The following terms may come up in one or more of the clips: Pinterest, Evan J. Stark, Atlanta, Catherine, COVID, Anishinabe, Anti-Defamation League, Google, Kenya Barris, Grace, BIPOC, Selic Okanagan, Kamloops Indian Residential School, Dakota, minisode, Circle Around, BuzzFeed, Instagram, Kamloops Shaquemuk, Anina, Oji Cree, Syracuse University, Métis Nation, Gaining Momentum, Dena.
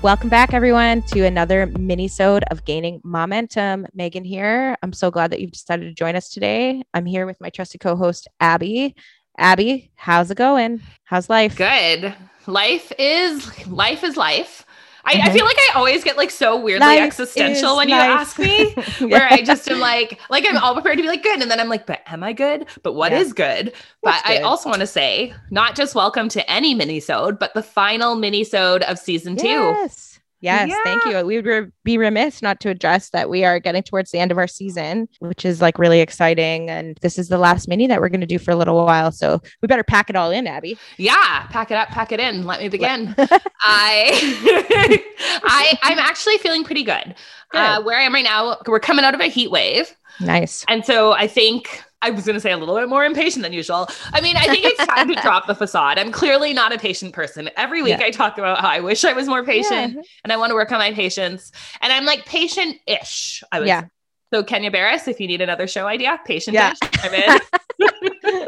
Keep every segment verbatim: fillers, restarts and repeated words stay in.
Welcome back, everyone, to another mini-sode of Gaining Momentum. Megan here. I'm so glad that you've decided to join us today. I'm here with my trusty co-host, Abby. Abby, how's it going? How's life? Good. Life is life is life. I, mm-hmm. I feel like I always get like so weirdly life existential when life. You ask me, yeah. Where I just am like, like I'm all prepared to be like good. And then I'm like, but am I good? But what yeah. is good? What's but good? I also want to say not just welcome to any minisode, but the final minisode of season yes. two. Yes. Yeah. Thank you. We would re- be remiss not to address that we are getting towards the end of our season, which is like really exciting. And this is the last mini that we're going to do for a little while. So we better pack it all in, Abby. Yeah. Pack it up, pack it in. Let me begin. I, I, I'm actually feeling pretty good. good. Uh, where I am right now, we're coming out of a heat wave. Nice. And so I think I was going to say a little bit more impatient than usual. I mean, I think it's time to drop the facade. I'm clearly not a patient person. Every week yeah. I talk about how I wish I was more patient yeah. and I want to work on my patience. And I'm like patient-ish. I was yeah. So Kenya Barris, if you need another show idea, patient-ish, yeah. I'm in.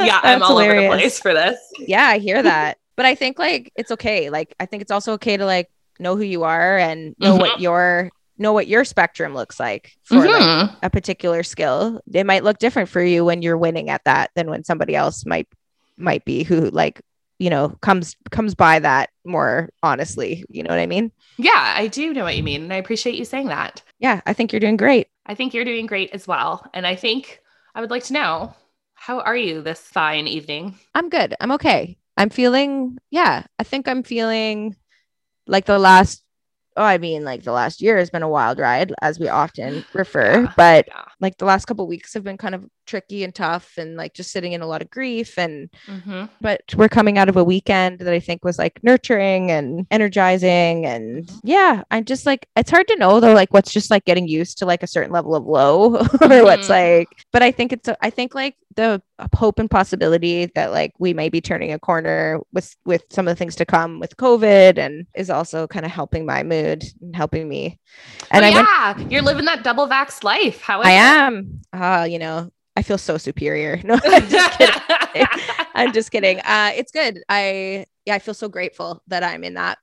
yeah, I'm That's all hilarious. Over the place for this. Yeah, I hear that. But I think like, it's okay. Like, I think it's also okay to like know who you are and know mm-hmm. what your know what your spectrum looks like for mm-hmm. like, a particular skill. It might look different for you when you're winning at that than when somebody else might might be who like, you know, comes comes by that more honestly. You know what I mean? Yeah, I do know what you mean. And I appreciate you saying that. Yeah, I think you're doing great. I think you're doing great as well. And I think I would like to know, how are you this fine evening? I'm good. I'm okay. I'm feeling, yeah, I think I'm feeling like the last Oh, I mean, like the last year has been a wild ride, as we often refer, yeah, but yeah. like the last couple of weeks have been kind of tricky and tough and like just sitting in a lot of grief. And mm-hmm. but we're coming out of a weekend that I think was like nurturing and energizing. And mm-hmm. yeah, I'm just like, it's hard to know though, like what's just like getting used to like a certain level of low mm-hmm. or what's like, but I think it's, I think like the hope and possibility that like we may be turning a corner with with some of the things to come with COVID, and is also kind of helping my mood and helping me. And oh, I yeah went- you're living that double vax life. How is I it? am uh you know I feel so superior. No, I'm just kidding. I'm just kidding. Uh it's good. I yeah I feel so grateful that I'm in that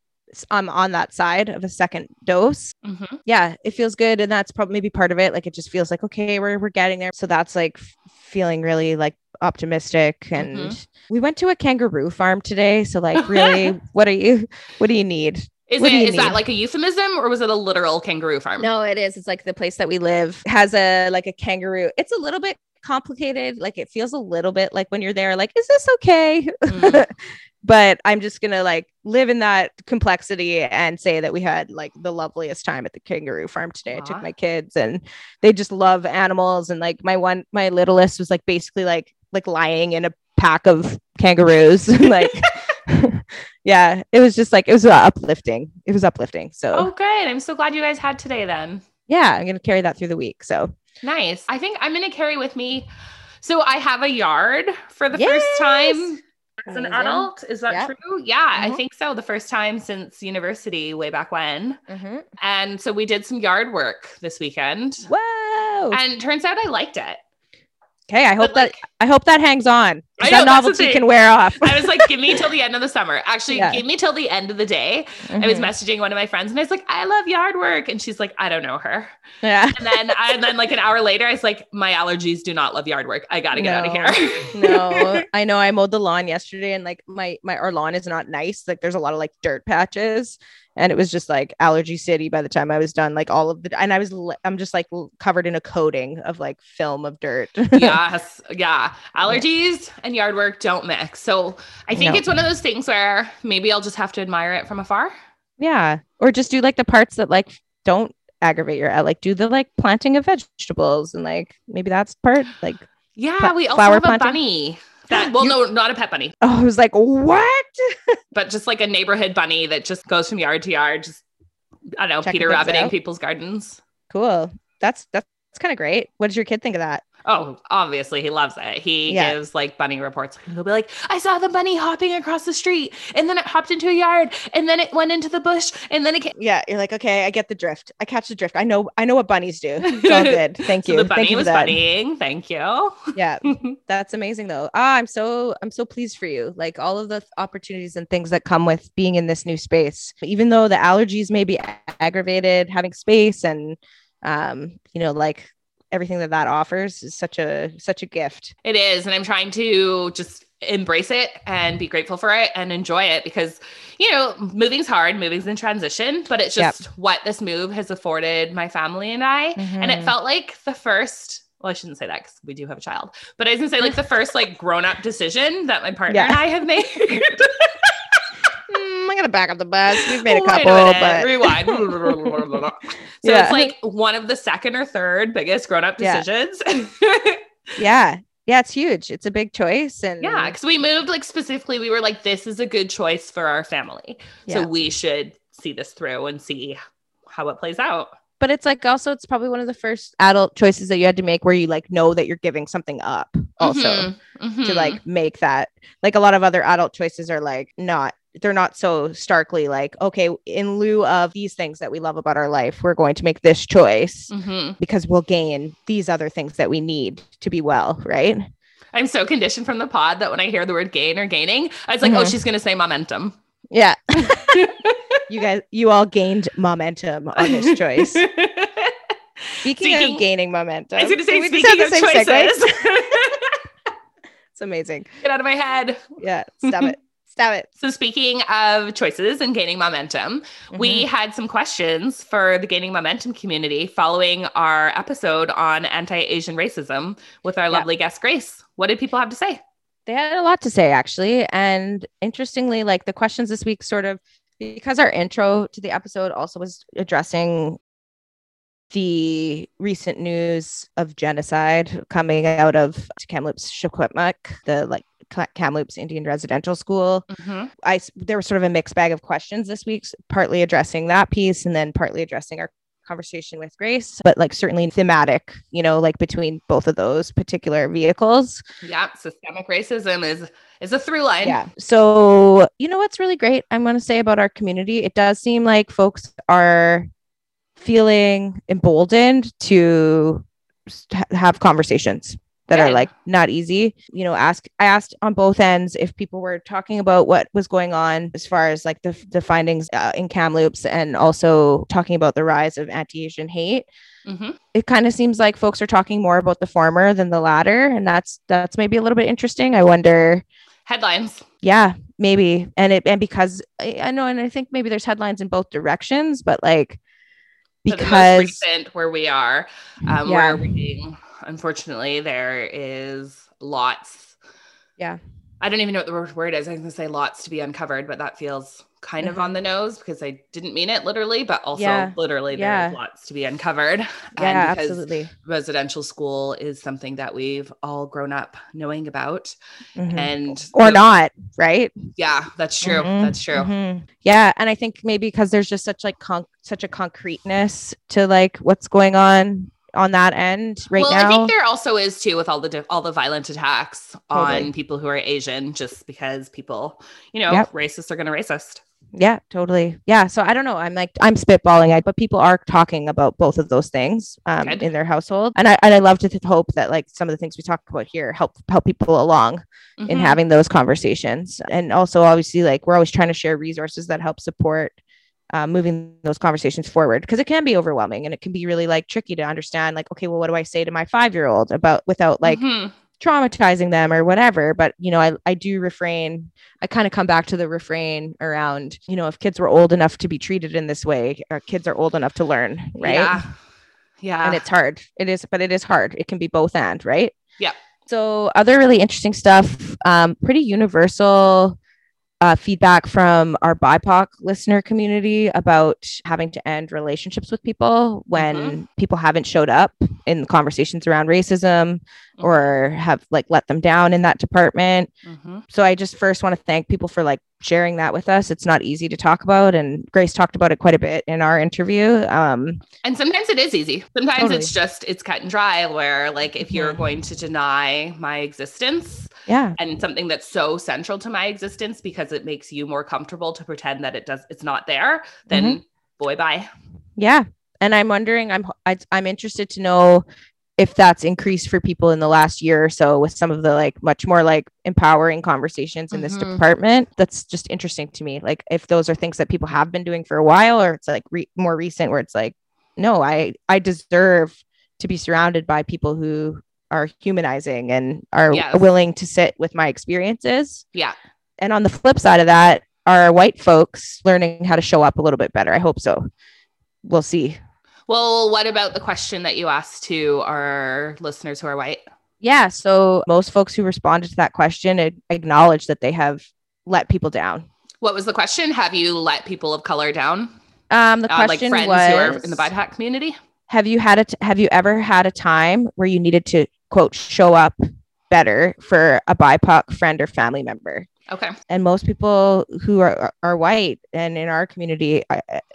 I'm on that side of a second dose. Mm-hmm. Yeah, it feels good. And that's probably maybe part of it. Like, it just feels like, okay, we're, we're getting there. So that's like f- feeling really like optimistic. And mm-hmm. we went to a kangaroo farm today. So like, really, what are you, what do you need? Is it, is need? that like a euphemism, or was it a literal kangaroo farm? No, it is. It's like the place that we live has a, like a kangaroo. It's a little bit complicated. Like it feels a little bit like when you're there, like, is this okay? Mm. But I'm just going to like live in that complexity and say that we had like the loveliest time at the kangaroo farm today. Aww. I took my kids and they just love animals. And like my one, my littlest was like basically like, like lying in a pack of kangaroos. And, like, yeah, it was just like, it was uh, uplifting. It was uplifting. So. Oh, good. I'm so glad you guys had today then. Yeah. I'm going to carry that through the week. So. Nice. I think I'm going to carry with me. So I have a yard for the yes! first time. As an adult, is that yep. true? Yeah, mm-hmm. I think so. The first time since university way back when. Mm-hmm. And so we did some yard work this weekend. Whoa! And it turns out I liked it. Okay, I hope but, that like, I hope that hangs on. I know, that novelty can wear off. I was like, give me till the end of the summer. Actually, yeah. give me till the end of the day. Mm-hmm. I was messaging one of my friends and I was like, I love yard work. And she's like, I don't know her. Yeah. And then I, and then like an hour later, I was like, my allergies do not love yard work. I got to get no, out of here. No, I know. I mowed the lawn yesterday and like my, my, our lawn is not nice. Like there's a lot of like dirt patches. And it was just like allergy city by the time I was done, like all of the, and I was, I'm just like covered in a coating of like film of dirt. Yes. Yeah. Allergies and yard work don't mix. So I think no. it's one of those things where maybe I'll just have to admire it from afar. Yeah. Or just do like the parts that like don't aggravate your, like do the like planting of vegetables and like, maybe that's part like, yeah, pl- we also have planting. A bunny. That, well, you, no, not a pet bunny. Oh, I was like, what? But just like a neighborhood bunny that just goes from yard to yard. Just, I don't know, Check Peter Rabbiting out. People's gardens. Cool. that's that's kind of great. What does your kid think of that? Oh, obviously he loves it. He yeah. gives like bunny reports. He'll be like, I saw the bunny hopping across the street and then it hopped into a yard and then it went into the bush and then it came. Yeah. You're like, okay, I get the drift. I catch the drift. I know, I know what bunnies do. It's all good. Thank you. So the bunny Thank you was bunnying. Thank you. Yeah. That's amazing though. Ah, I'm so, I'm so pleased for you. Like all of the opportunities and things that come with being in this new space, even though the allergies may be aggravated, having space and, um, you know, like, everything that that offers is such a, such a gift. It is. And I'm trying to just embrace it and be grateful for it and enjoy it because, you know, moving's hard, moving's in transition, but it's just yep. what this move has afforded my family and I. Mm-hmm. And it felt like the first, well, I shouldn't say that because we do have a child, but I was gonna say like the first like grown-up decision that my partner yeah. and I have made. I'm going to back up the bus. We've made a couple, a but rewind. So yeah. it's like one of the second or third biggest grown-up decisions. Yeah. yeah. Yeah. It's huge. It's a big choice. And yeah, cause we moved like specifically, we were like, this is a good choice for our family. Yeah. So we should see this through and see how it plays out. But it's like, also, it's probably one of the first adult choices that you had to make where you like know that you're giving something up also mm-hmm. Mm-hmm. to like make that, like a lot of other adult choices are like not, they're not so starkly like, okay, in lieu of these things that we love about our life, we're going to make this choice mm-hmm. because we'll gain these other things that we need to be well, right? I'm so conditioned from the pod that when I hear the word gain or gaining, I was like, mm-hmm. oh, she's going to say momentum. Yeah. You guys, you all gained momentum on this choice. Speaking, speaking of gaining momentum. I was going to say, so speaking of choices. It's amazing. Get out of my head. Yeah, stop it. It. So speaking of choices and gaining momentum, mm-hmm. we had some questions for the Gaining Momentum community following our episode on anti-Asian racism with our yeah. lovely guest, Grace. What did people have to say? They had a lot to say, actually. And interestingly, like the questions this week sort of, because our intro to the episode also was addressing the recent news of genocide coming out of Kamloops Shaquemuk, the like Kamloops Indian Residential School. Mm-hmm. I there was sort of a mixed bag of questions this week, partly addressing that piece and then partly addressing our conversation with Grace, but like certainly thematic, you know, like between both of those particular vehicles. Yeah, systemic racism is is a through line. Yeah. So, you know what's really great I'm going to say about our community? It does seem like folks are feeling emboldened to have conversations that are like not easy. You know, ask, I asked on both ends if people were talking about what was going on as far as like the, the findings uh, in Kamloops and also talking about the rise of anti-Asian hate. Mm-hmm. It kind of seems like folks are talking more about the former than the latter. And that's, that's maybe a little bit interesting. I wonder. Headlines. Yeah, maybe. And it, and because I, I know, and I think maybe there's headlines in both directions, but like, because recent where we are, um, yeah. where we're reading, unfortunately, there is lots. Yeah. I don't even know what the word, word is. I was going to say lots to be uncovered, but that feels kind mm-hmm. of on the nose because I didn't mean it literally, but also yeah. literally yeah. there's lots to be uncovered. Yeah, and because absolutely. Residential school is something that we've all grown up knowing about mm-hmm. and or the, not, right? Yeah, that's true. Mm-hmm. That's true. Mm-hmm. Yeah. And I think maybe because there's just such like conc- such a concreteness to like what's going on on that end right well, now. I think there also is too with all the, diff- all the violent attacks totally. On people who are Asian, just because people, you know, yep. racists are going to racist. Yeah, totally. Yeah. So I don't know. I'm like, I'm spitballing, I, but people are talking about both of those things um, in their household. And I, and I love to th- hope that like some of the things we talk about here help, help people along mm-hmm. in having those conversations. And also obviously like, we're always trying to share resources that help support Uh, moving those conversations forward, because it can be overwhelming and it can be really like tricky to understand like, okay, well, what do I say to my five-year-old about without like mm-hmm. traumatizing them or whatever. But, you know, I, I do refrain. I kind of come back to the refrain around, you know, if kids were old enough to be treated in this way, our kids are old enough to learn. Right. Yeah. Yeah. And it's hard. It is, but it is hard. It can be both and right. Yeah. So other really interesting stuff, um, pretty universal uh, feedback from our B I P O C listener community about having to end relationships with people when mm-hmm. people haven't showed up in conversations around racism mm-hmm. or have like let them down in that department. Mm-hmm. So I just first want to thank people for like sharing that with us. It's not easy to talk about, and Grace talked about it quite a bit in our interview. Um, and sometimes it is easy. Sometimes totally. It's just, it's cut and dry where like, if mm-hmm. you're going to deny my existence yeah. and something that's so central to my existence because it makes you more comfortable to pretend that it does, it's not there, then mm-hmm. boy, bye. Yeah. And I'm wondering, I'm, I, I'm interested to know if that's increased for people in the last year or so with some of the like much more like empowering conversations in mm-hmm. this department. That's just interesting to me. Like if those are things that people have been doing for a while, or it's like re- more recent where it's like, no, I, I deserve to be surrounded by people who are humanizing and are yes. willing to sit with my experiences. Yeah. And on the flip side of that are white folks learning how to show up a little bit better. I hope so. We'll see. Well, what about the question that you asked to our listeners who are white? Yeah. So most folks who responded to that question acknowledge that they have let people down. What was the question? Have you let people of color down? Um, the uh, question like friends was, who are in the B I P O C community. Have you had a t- Have you ever had a time where you needed to, quote, show up better for a B I P O C friend or family member? Okay. And most people who are are white and in our community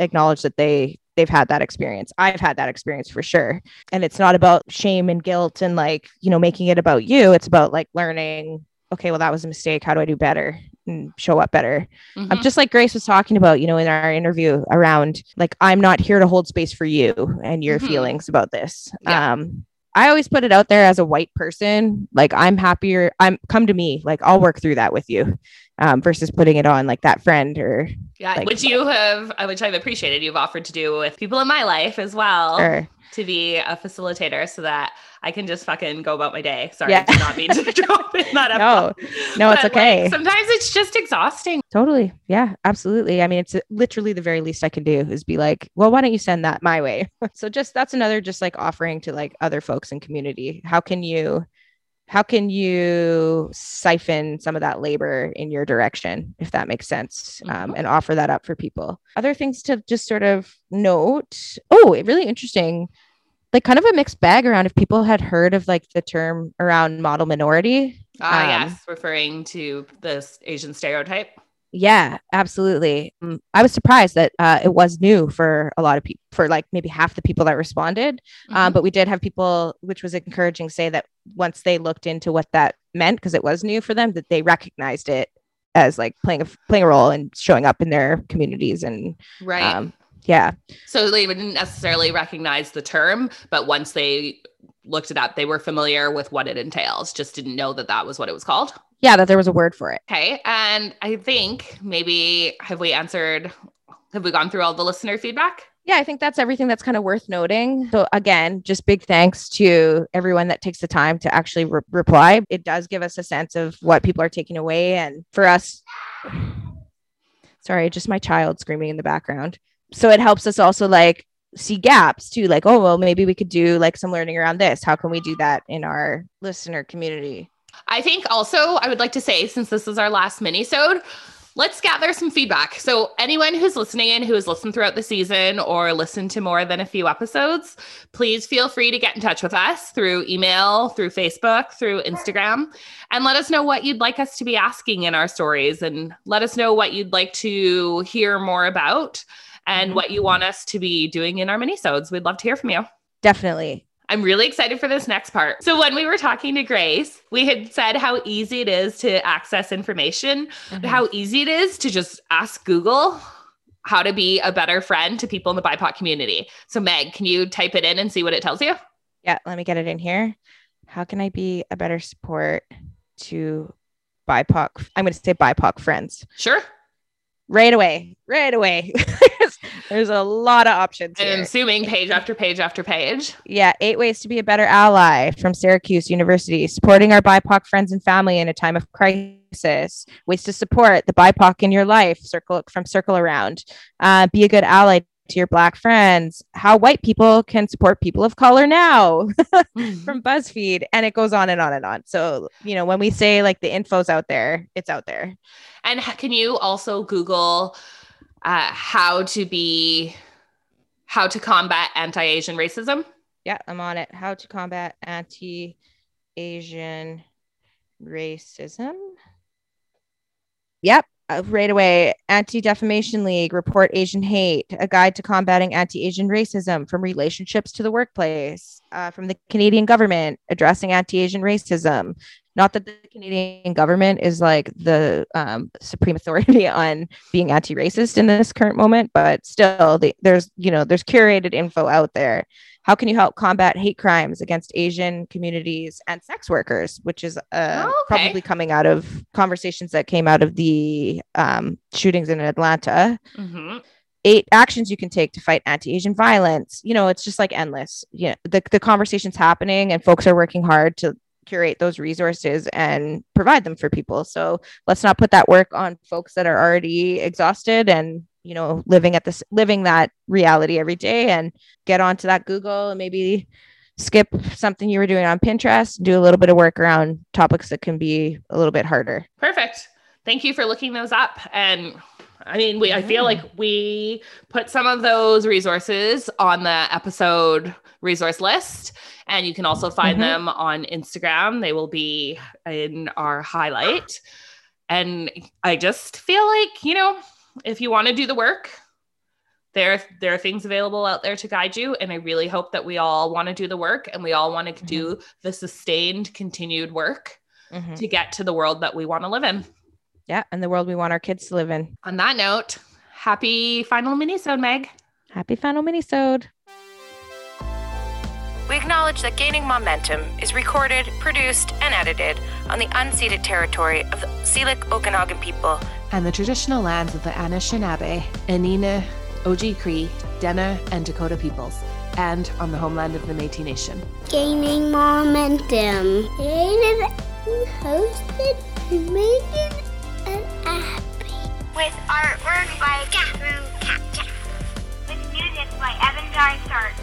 acknowledge that they. They've had that experience. I've had that experience for sure. And it's not about shame and guilt and like, you know, making it about you. It's about like learning, okay, well, that was a mistake. How do I do better and show up better? Mm-hmm. I'm just like Grace was talking about, you know, in our interview around like, I'm not here to hold space for you and your mm-hmm. feelings about this. Yeah. Um, I always put it out there as a white person. Like I'm happier. I'm come to me, like I'll work through that with you. Um, versus putting it on like that friend or yeah, like, which you have, which I've appreciated. You've offered to do with people in my life as well sure. to be a facilitator so that I can just fucking go about my day. Sorry, yeah. I did not mean to drop in that up. No, no, but it's okay. Like, sometimes it's just exhausting. Totally. Yeah, absolutely. I mean, it's literally the very least I can do is be like, well, why don't you send that my way? So just, that's another just like offering to like other folks in community. How can you How can you siphon some of that labor in your direction, if that makes sense, um, mm-hmm. and offer that up for people? Other things to just sort of note. Oh, it really interesting, like kind of a mixed bag around if people had heard of like the term around model minority. Ah, um, yes, referring to this Asian stereotype. Yeah, absolutely. I was surprised that uh, it was new for a lot of people, for like maybe half the people that responded. Mm-hmm. Um, but we did have people, which was encouraging, say that once they looked into what that meant, because it was new for them, that they recognized it as like playing a playing a role and showing up in their communities. And right. Um, yeah. So they didn't necessarily recognize the term, but once they looked it up, they were familiar with what it entails, just didn't know that that was what it was called. Yeah, that there was a word for it. Okay. And I think maybe, have we answered, have we gone through all the listener feedback? Yeah, I think that's everything that's kind of worth noting. So again, just big thanks to everyone that takes the time to actually re- reply. It does give us a sense of what people are taking away. And for us, sorry, just my child screaming in the background. So it helps us also like see gaps too, like, oh, well, maybe we could do like some learning around this. How can we do that in our listener community? I think also I would like to say, since this is our last mini-sode, let's gather some feedback. So anyone who's listening in, who has listened throughout the season or listened to more than a few episodes, please feel free to get in touch with us through email, through Facebook, through Instagram, and let us know what you'd like us to be asking in our stories, and let us know what you'd like to hear more about and what you want us to be doing in our mini-sodes. We'd love to hear from you. Definitely. I'm really excited for this next part. So when we were talking to Grace, we had said how easy it is to access information, mm-hmm. how easy it is to just ask Google how to be a better friend to people in the B I P O C community. So Meg, can you type it in and see what it tells you? Yeah, let me get it in here. How can I be a better support to B I P O C? I'm going to say B I P O C friends. Sure. Right away, right away. There's a lot of options here. I'm assuming page after page after page. Yeah. Eight ways to be a better ally from Syracuse University. Supporting our B I P O C friends and family in a time of crisis. Ways to support the B I P O C in your life. Circle from Circle Around. Uh, be a good ally to your Black friends, how white people can support people of color now from BuzzFeed. And it goes on and on and on. So, you know, when we say like the info's out there, it's out there. And can you also Google uh, how to be, how to combat anti-Asian racism? Yeah, I'm on it. How to combat anti-Asian racism. Yep. Uh, right away, Anti-Defamation League, Report Asian Hate, A Guide to Combating Anti-Asian Racism from Relationships to the Workplace, uh, from the Canadian government, Addressing Anti-Asian Racism. Not that the Canadian government is like the um, supreme authority on being anti-racist in this current moment, but still the, there's, you know, there's curated info out there. How can you help combat hate crimes against Asian communities and sex workers, which is uh, oh, okay. probably coming out of conversations that came out of the um, shootings in Atlanta. Mm-hmm. Eight actions you can take to fight anti-Asian violence. You know, it's just like endless. You know, the, the conversation's happening and folks are working hard to curate those resources and provide them for people. So let's not put that work on folks that are already exhausted and, you know, living at this, living that reality every day, and get onto that Google and maybe skip something you were doing on Pinterest, do a little bit of work around topics that can be a little bit harder. Perfect. Thank you for looking those up. And I mean, we, I feel like we put some of those resources on the episode resource list, and you can also find mm-hmm. them on Instagram. They will be in our highlight. And I just feel like, you know, if you want to do the work, there, there are things available out there to guide you. And I really hope that we all want to do the work, and we all want to mm-hmm. do the sustained, continued work mm-hmm. to get to the world that we want to live in. Yeah. And the world we want our kids to live in. On that note, happy final minisode, Meg. Happy final minisode. We acknowledge that Gaining Momentum is recorded, produced, and edited on the unceded territory of the Selic Okanagan people and the traditional lands of the Anishinabe, Anina, Oji Cree, Dena, and Dakota peoples, and on the homeland of the Métis Nation. Gaining Momentum. Created and hosted and made and happy. With artwork by Catherine. With music by Evan J. Stark.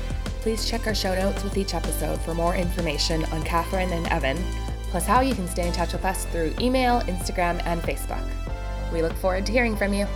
Please check our show notes with each episode for more information on Catherine and Evan, plus how you can stay in touch with us through email, Instagram, and Facebook. We look forward to hearing from you.